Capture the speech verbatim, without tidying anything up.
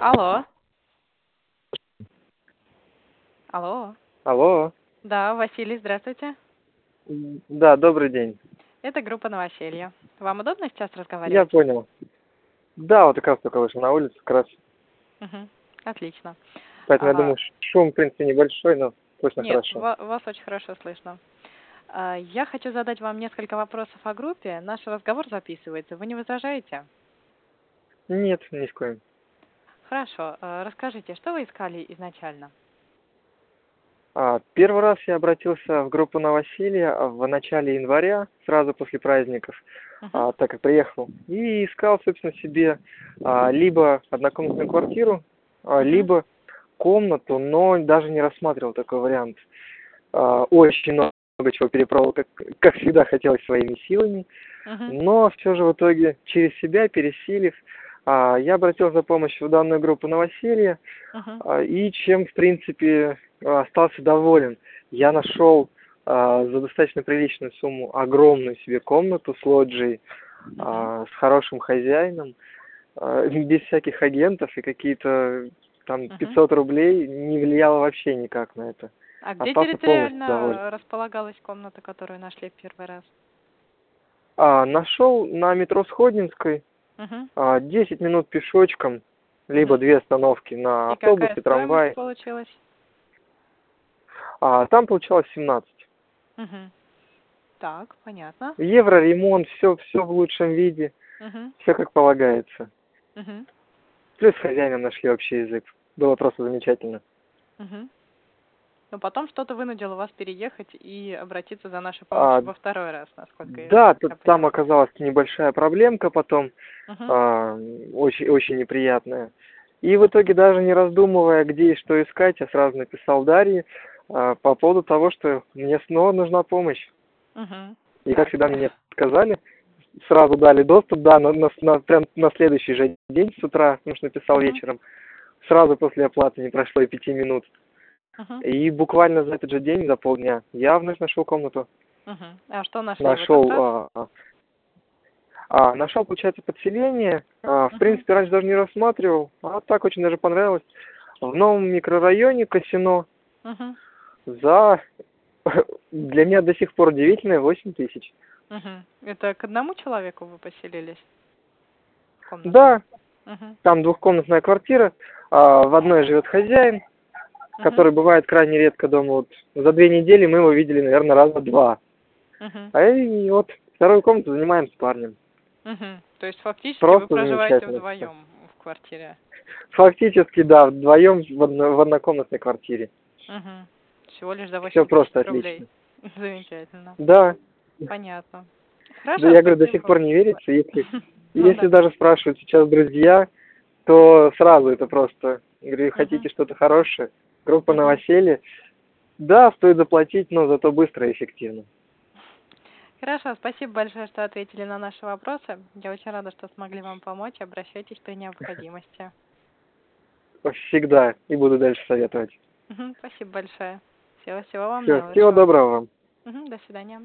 Алло. Алло. Алло. Да, Василий, здравствуйте. Да, добрый день. Это группа «Новоселье». Вам удобно сейчас разговаривать? Я понял. Да, вот как раз только вышел на улицу, как раз. Угу. Отлично. Поэтому а... я думаю, шум, в принципе, небольшой, но слышно Нет, хорошо. Нет, вас очень хорошо слышно. Я хочу задать вам несколько вопросов о группе. Наш разговор записывается. Вы не возражаете? Нет, ни в коем. Хорошо. Расскажите, что вы искали изначально? Первый раз я обратился в группу «Новоселье» в начале января, сразу после праздников, uh-huh. так как приехал, и искал, собственно, себе либо однокомнатную квартиру, uh-huh. либо комнату, но даже не рассматривал такой вариант. Очень много чего перепробовал, как, как всегда, хотелось своими силами, uh-huh. но все же в итоге через себя, пересилив, я обратился за помощью в данную группу «Новоселье», uh-huh. и чем, в принципе... остался доволен. Я нашел э, за достаточно приличную сумму огромную себе комнату с лоджией, э, с хорошим хозяином, э, без всяких агентов, и какие-то там пятьсот uh-huh. рублей не влияло вообще никак на это. А где территориально располагалась комната, которую нашли в первый раз? А, нашел на метро Сходненской, uh-huh. а, десять минут пешочком, либо uh-huh. две остановки на автобусе, трамвае. Получилось? А там получалось семнадцать. Угу. Так, понятно. Евро, ремонт, все, все в лучшем виде, угу. все как полагается. Угу. Плюс с хозяином нашли общий язык. Было просто замечательно. Угу. Но потом что-то вынудило вас переехать и обратиться за нашу помощь а, во второй раз, насколько я Да, тут, там оказалась небольшая проблемка потом, угу. а, очень, очень неприятная. И в итоге, даже не раздумывая, где и что искать, я сразу написал Дарье, по поводу того, что мне снова нужна помощь. Угу. И как всегда мне сказали, сразу дали доступ, да, на, на, на, прям на следующий же день с утра, потому что написал угу. вечером, сразу после оплаты, не прошло и пяти минут. Угу. И буквально за этот же день, за полдня, я вновь нашел комнату. Угу. А что нашли? Нашел, а, а, а, нашел, получается, подселение. А, угу. В принципе, раньше даже не рассматривал, а так очень даже понравилось. В новом микрорайоне Косино. Угу. За, для меня до сих пор удивительное, восемь тысяч. Угу. Это к одному человеку вы поселились? Комната? Да. Угу. Там двухкомнатная квартира, а в одной живет хозяин, угу. который бывает крайне редко дома. Вот за две недели мы его видели, наверное, раза два. Угу. А и вот вторую комнату занимаем с парнем. Угу. То есть фактически просто вы проживаете вдвоем в квартире? Фактически, да, вдвоем в, одно, в однокомнатной квартире. Угу. Всего лишь за восемь тысяч просто рублей. Отлично. Замечательно. Да. Понятно. Хорошо, да, я говорю, до сих пор не верится. Если, ну, если да. даже спрашивают сейчас друзья, то сразу это просто. Говорю, хотите uh-huh. что-то хорошее? Группа uh-huh. «Новоселье». Да, стоит заплатить, но зато быстро и эффективно. Хорошо, спасибо большое, что ответили на наши вопросы. Я очень рада, что смогли вам помочь. Обращайтесь при необходимости. Всегда. И буду дальше советовать. Uh-huh. Спасибо большое. Всего-всего вам. Всего, всего доброго вам. Угу, до свидания.